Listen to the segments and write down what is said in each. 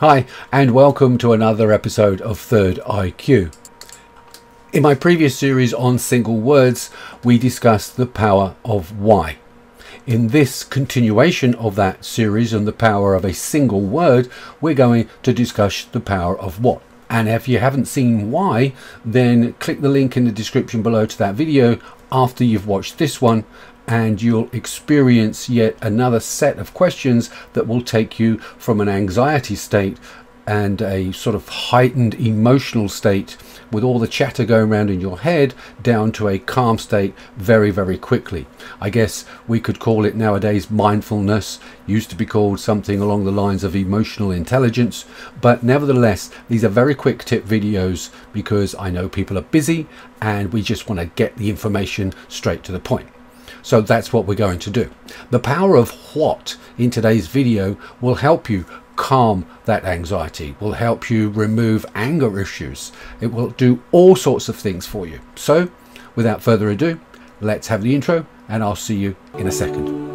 Hi, and welcome to another episode of Third IQ. In my previous series on single words, we discussed the power of why. In this continuation of that series and the power of a single word, we're going to discuss the power of what. And if you haven't seen why, then click the link in the description below to that video after you've watched this one, and you'll experience yet another set of questions that will take you from an anxiety state and a sort of heightened emotional state with all the chatter going around in your head down to a calm state very, very quickly. I guess we could call it nowadays mindfulness. Used to be called something along the lines of emotional intelligence, but nevertheless, these are very quick tip videos because I know people are busy and we just want to get the information straight to the point. So that's what we're going to do. The power of what in today's video will help you calm that anxiety, will help you remove anger issues. It will do all sorts of things for you. So without further ado, let's have the intro and I'll see you in a second.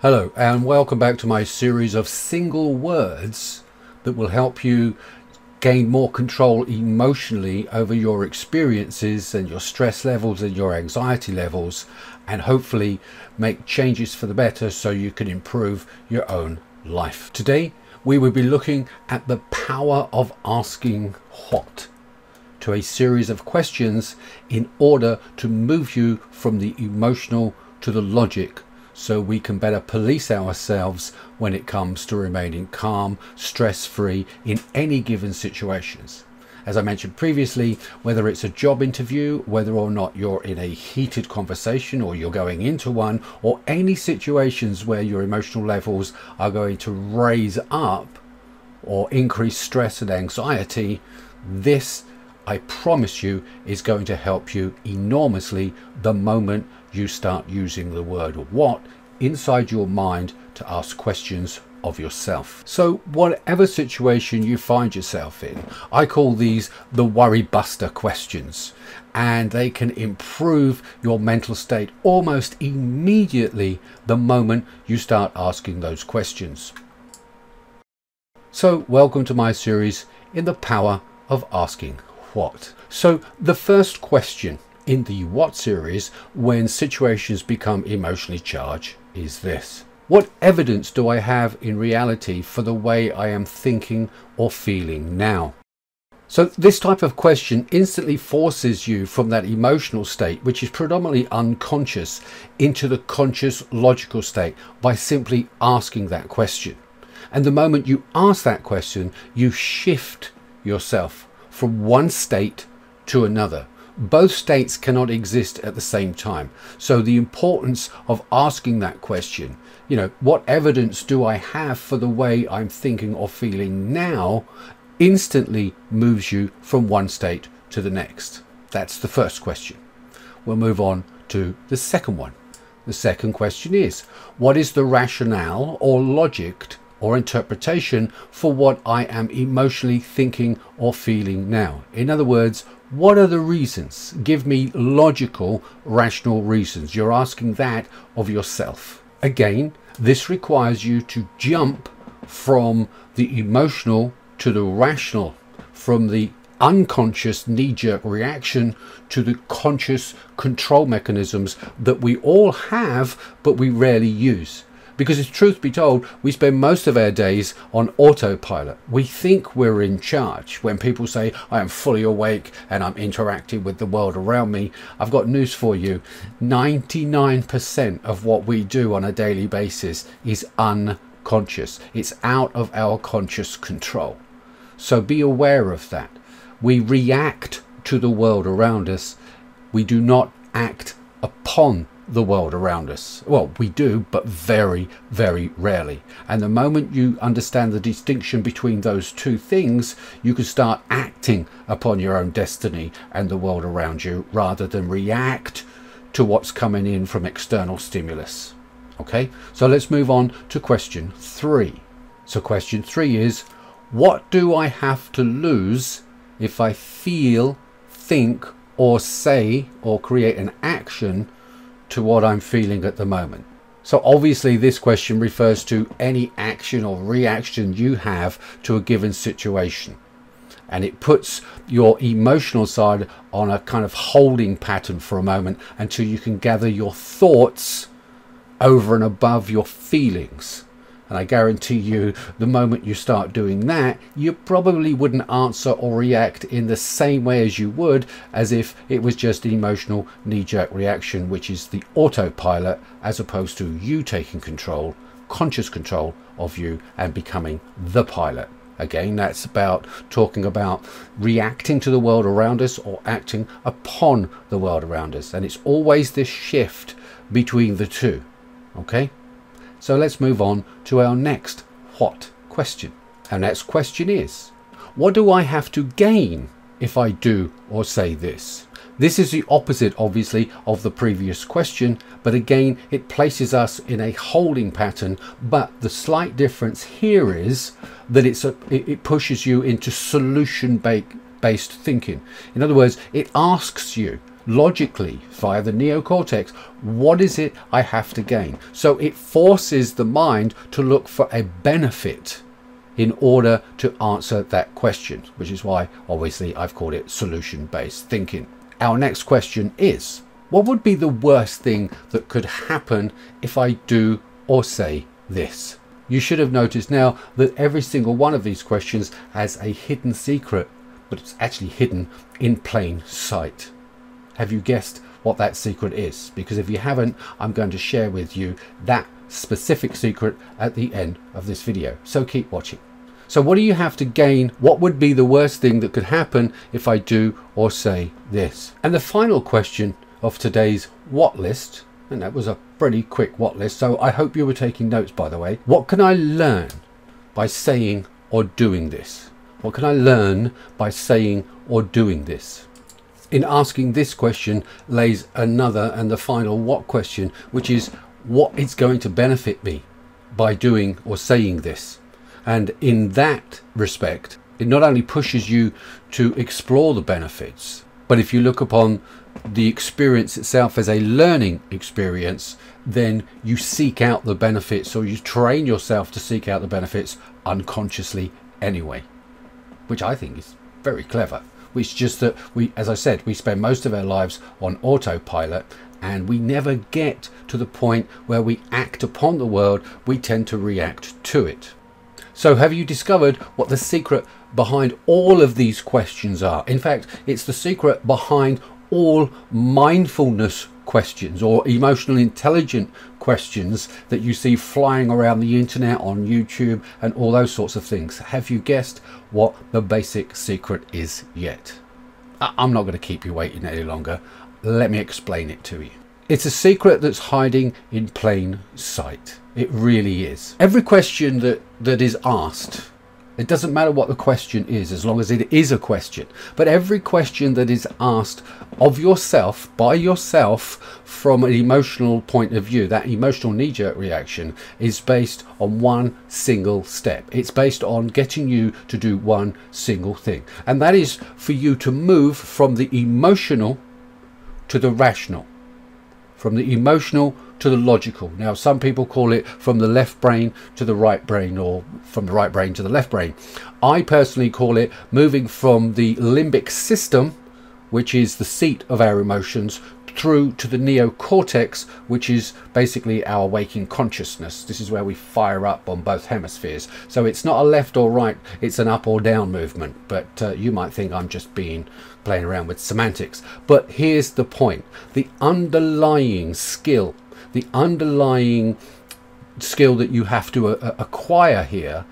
Hello and welcome back to my series of single words that will help you gain more control emotionally over your experiences and your stress levels and your anxiety levels, and hopefully make changes for the better so you can improve your own life. Today we will be looking at the power of asking what to a series of questions in order to move you from the emotional to the logic, so we can better police ourselves when it comes to remaining calm, stress-free in any given situations. As I mentioned previously, whether it's a job interview, whether or not you're in a heated conversation or you're going into one, or any situations where your emotional levels are going to raise up or increase stress and anxiety, this, I promise you, is going to help you enormously the moment you start using the word what inside your mind to ask questions of yourself. So whatever situation you find yourself in, I call these the worry buster questions, and they can improve your mental state almost immediately the moment you start asking those questions. So welcome to my series in the power of asking what. So the first question in the what series, when situations become emotionally charged, is this: what evidence do I have in reality for the way I am thinking or feeling now? So this type of question instantly forces you from that emotional state, which is predominantly unconscious, into the conscious logical state by simply asking that question. And the moment you ask that question, you shift yourself from one state to another. Both states cannot exist at the same time. So the importance of asking that question, what evidence do I have for the way I'm thinking or feeling now, instantly moves you from one state to the next. That's the first question. We'll move on to the second one. The second question is, what is the rationale or logic or interpretation for what I am emotionally thinking or feeling now? In other words, what are the reasons? Give me logical, rational reasons. You're asking that of yourself. Again, this requires you to jump from the emotional to the rational, from the unconscious knee-jerk reaction to the conscious control mechanisms that we all have, but we rarely use. Because if truth be told, we spend most of our days on autopilot. We think we're in charge. When people say, I am fully awake and I'm interacting with the world around me, I've got news for you. 99% of what we do on a daily basis is unconscious. It's out of our conscious control. So be aware of that. We react to the world around us. We do not act upon the world around us. Well, we do, but very, very rarely. And the moment you understand the distinction between those two things, you can start acting upon your own destiny and the world around you rather than react to what's coming in from external stimulus. Okay, so let's move on to question 3. So question 3 is, what do I have to lose if I feel, think, or say, or create an action to what I'm feeling at the moment? So obviously this question refers to any action or reaction you have to a given situation. And it puts your emotional side on a kind of holding pattern for a moment until you can gather your thoughts over and above your feelings. And I guarantee you, the moment you start doing that, you probably wouldn't answer or react in the same way as you would as if it was just an emotional knee-jerk reaction, which is the autopilot, as opposed to you taking control, conscious control of you, and becoming the pilot. Again, that's about talking about reacting to the world around us or acting upon the world around us. And it's always this shift between the two. Okay? So let's move on to our next what question. Our next question is, what do I have to gain if I do or say this? This is the opposite, obviously, of the previous question, but again, it places us in a holding pattern. But the slight difference here is that it pushes you into solution-based thinking. In other words, it asks you, logically, via the neocortex, what is it I have to gain? So it forces the mind to look for a benefit in order to answer that question, which is why, obviously, I've called it solution-based thinking. Our next question is, what would be the worst thing that could happen if I do or say this? You should have noticed now that every single one of these questions has a hidden secret, but it's actually hidden in plain sight. Have you guessed what that secret is? Because if you haven't, I'm going to share with you that specific secret at the end of this video. So keep watching. So what do you have to gain? What would be the worst thing that could happen if I do or say this? And the final question of today's what list, and that was a pretty quick what list, so I hope you were taking notes, by the way. What can I learn by saying or doing this? What can I learn by saying or doing this? In asking this question lays another and the final what question, which is what is going to benefit me by doing or saying this. And in that respect, it not only pushes you to explore the benefits, but if you look upon the experience itself as a learning experience, then you seek out the benefits, or you train yourself to seek out the benefits unconsciously anyway, which I think is very clever. It's just that we, as I said, we spend most of our lives on autopilot, and we never get to the point where we act upon the world. We tend to react to it. So have you discovered what the secret behind all of these questions are? In fact, it's the secret behind all mindfulness questions or emotional intelligence questions that you see flying around the internet, on YouTube, and all those sorts of things. Have you guessed what the basic secret is yet? I'm not going to keep you waiting any longer. Let me explain it to you. It's a secret that's hiding in plain sight. It really is. Every question that is asked, it doesn't matter what the question is, as long as it is a question. But every question that is asked of yourself, by yourself, from an emotional point of view, that emotional knee-jerk reaction, is based on one single step. It's based on getting you to do one single thing. And that is for you to move from the emotional to the rational. From the emotional to the logical. Now, some people call it from the left brain to the right brain, or from the right brain to the left brain. I personally call it moving from the limbic system, which is the seat of our emotions, through to the neocortex, which is basically our waking consciousness. This is where we fire up on both hemispheres. So it's not a left or right, it's an up or down movement. But you might think I'm just playing around with semantics. But here's the point. The underlying skill, that you have to acquire here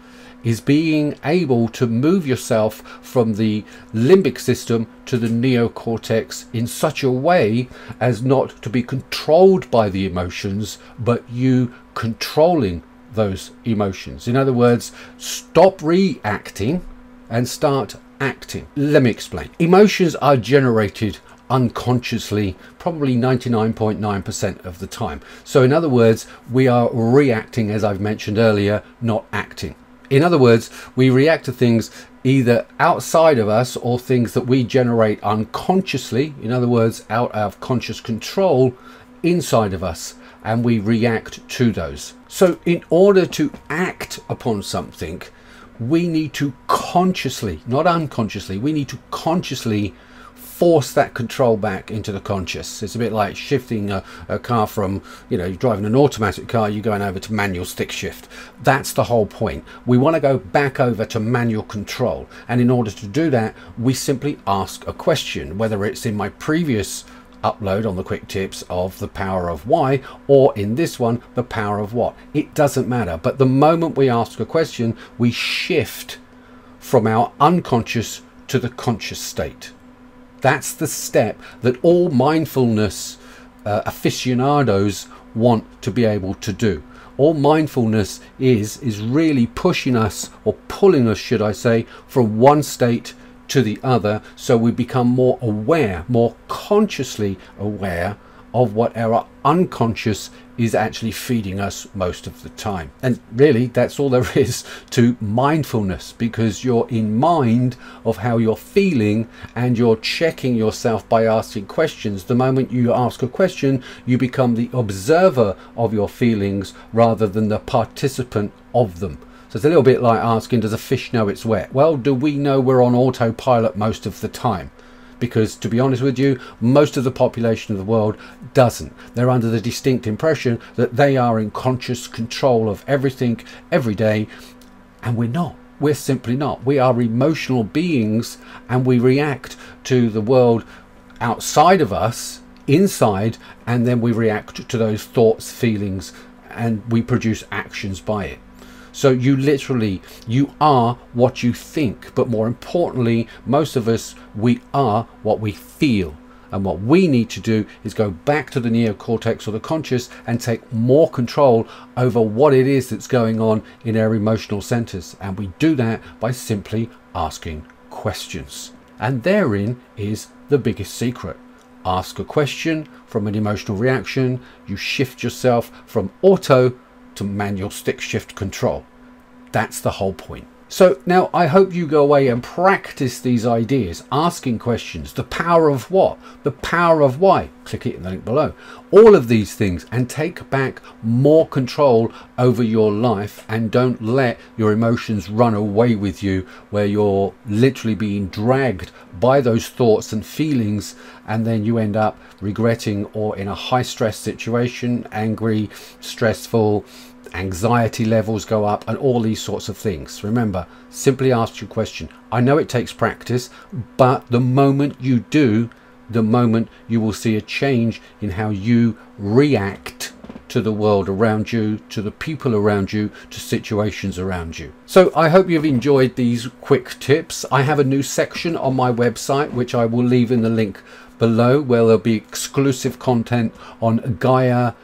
is being able to move yourself from the limbic system to the neocortex in such a way as not to be controlled by the emotions, but you controlling those emotions. In other words, stop reacting and start acting. Let me explain. Emotions are generated unconsciously, probably 99.9% of the time. So in other words, we are reacting, as I've mentioned earlier, not acting. In other words, we react to things either outside of us or things that we generate unconsciously, in other words, out of conscious control inside of us, and we react to those. So in order to act upon something, we need to consciously, not unconsciously, we need to consciously force that control back into the conscious. It's a bit like shifting a car from, you're driving an automatic car, you're going over to manual stick shift. That's the whole point. We want to go back over to manual control. And in order to do that, we simply ask a question, whether it's in my previous upload on the quick tips of the power of why, or in this one, the power of what. It doesn't matter. But the moment we ask a question, we shift from our unconscious to the conscious state. That's the step that all mindfulness aficionados want to be able to do. All mindfulness is really pushing us, or pulling us, should I say, from one state to the other, so we become more aware, more consciously aware of what our unconscious is actually feeding us most of the time. And really, that's all there is to mindfulness, because you're in mind of how you're feeling and you're checking yourself by asking questions. The moment you ask a question, you become the observer of your feelings rather than the participant of them. So it's a little bit like asking, does a fish know it's wet? Well, do we know we're on autopilot most of the time? Because, to be honest with you, most of the population of the world doesn't. They're under the distinct impression that they are in conscious control of everything, every day, and we're not. We're simply not. We are emotional beings, and we react to the world outside of us, inside, and then we react to those thoughts, feelings, and we produce actions by it. So you are what you think, but more importantly, most of us, we are what we feel. And what we need to do is go back to the neocortex or the conscious and take more control over what it is that's going on in our emotional centers. And we do that by simply asking questions. And therein is the biggest secret. Ask a question from an emotional reaction. You shift yourself from auto to manual stick shift control. That's the whole point. So now I hope you go away and practice these ideas, asking questions, the power of what, the power of why, click it in the link below, all of these things, and take back more control over your life, and don't let your emotions run away with you, where you're literally being dragged by those thoughts and feelings, and then you end up regretting or in a high stress situation, angry, stressful, anxiety levels go up, and all these sorts of things. Remember, simply ask your question. I know it takes practice, but the moment you do, the moment you will see a change in how you react to the world around you, to the people around you, to situations around you. So I hope you've enjoyed these quick tips. I have a new section on my website, which I will leave in the link below, where there'll be exclusive content on gaiauni.com.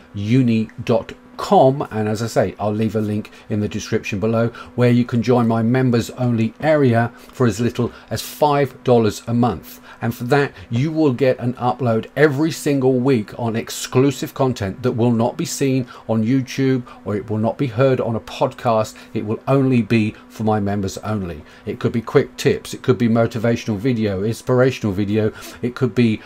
And as I say, I'll leave a link in the description below, where you can join my members only area for as little as $5 a month. And for that, you will get an upload every single week on exclusive content that will not be seen on YouTube, or it will not be heard on a podcast. It will only be for my members only. It could be quick tips. It could be motivational video, inspirational video. It could be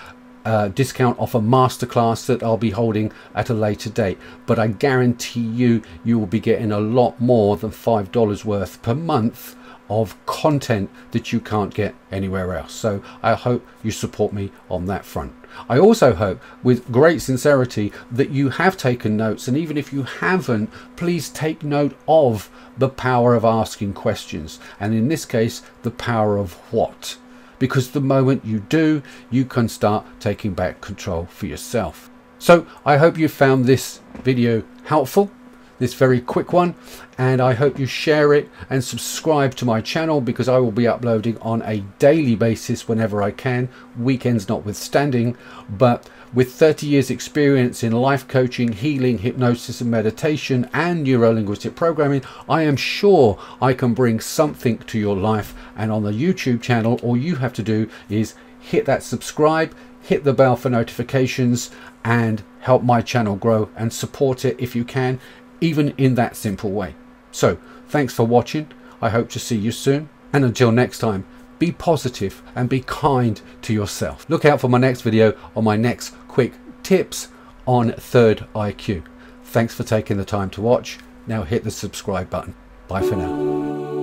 discount off a masterclass that I'll be holding at a later date. But I guarantee you will be getting a lot more than $5 worth per month of content that you can't get anywhere else. So I hope you support me on that front. I also hope, with great sincerity, that you have taken notes, and even if you haven't, please take note of the power of asking questions, and in this case, the power of what. Because the moment you do, you can start taking back control for yourself. So I hope you found this video helpful, this very quick one, and I hope you share it and subscribe to my channel, because I will be uploading on a daily basis whenever I can, weekends notwithstanding. But with 30 years experience in life coaching, healing, hypnosis and meditation, and neurolinguistic programming, I am sure I can bring something to your life. And on the YouTube channel, all you have to do is hit that subscribe, hit the bell for notifications and help my channel grow and support it if you can, even in that simple way. So thanks for watching. I hope to see you soon. And until next time, be positive and be kind to yourself. Look out for my next video on my next quick tips on Third IQ. Thanks for taking the time to watch. Now hit the subscribe button. Bye for now.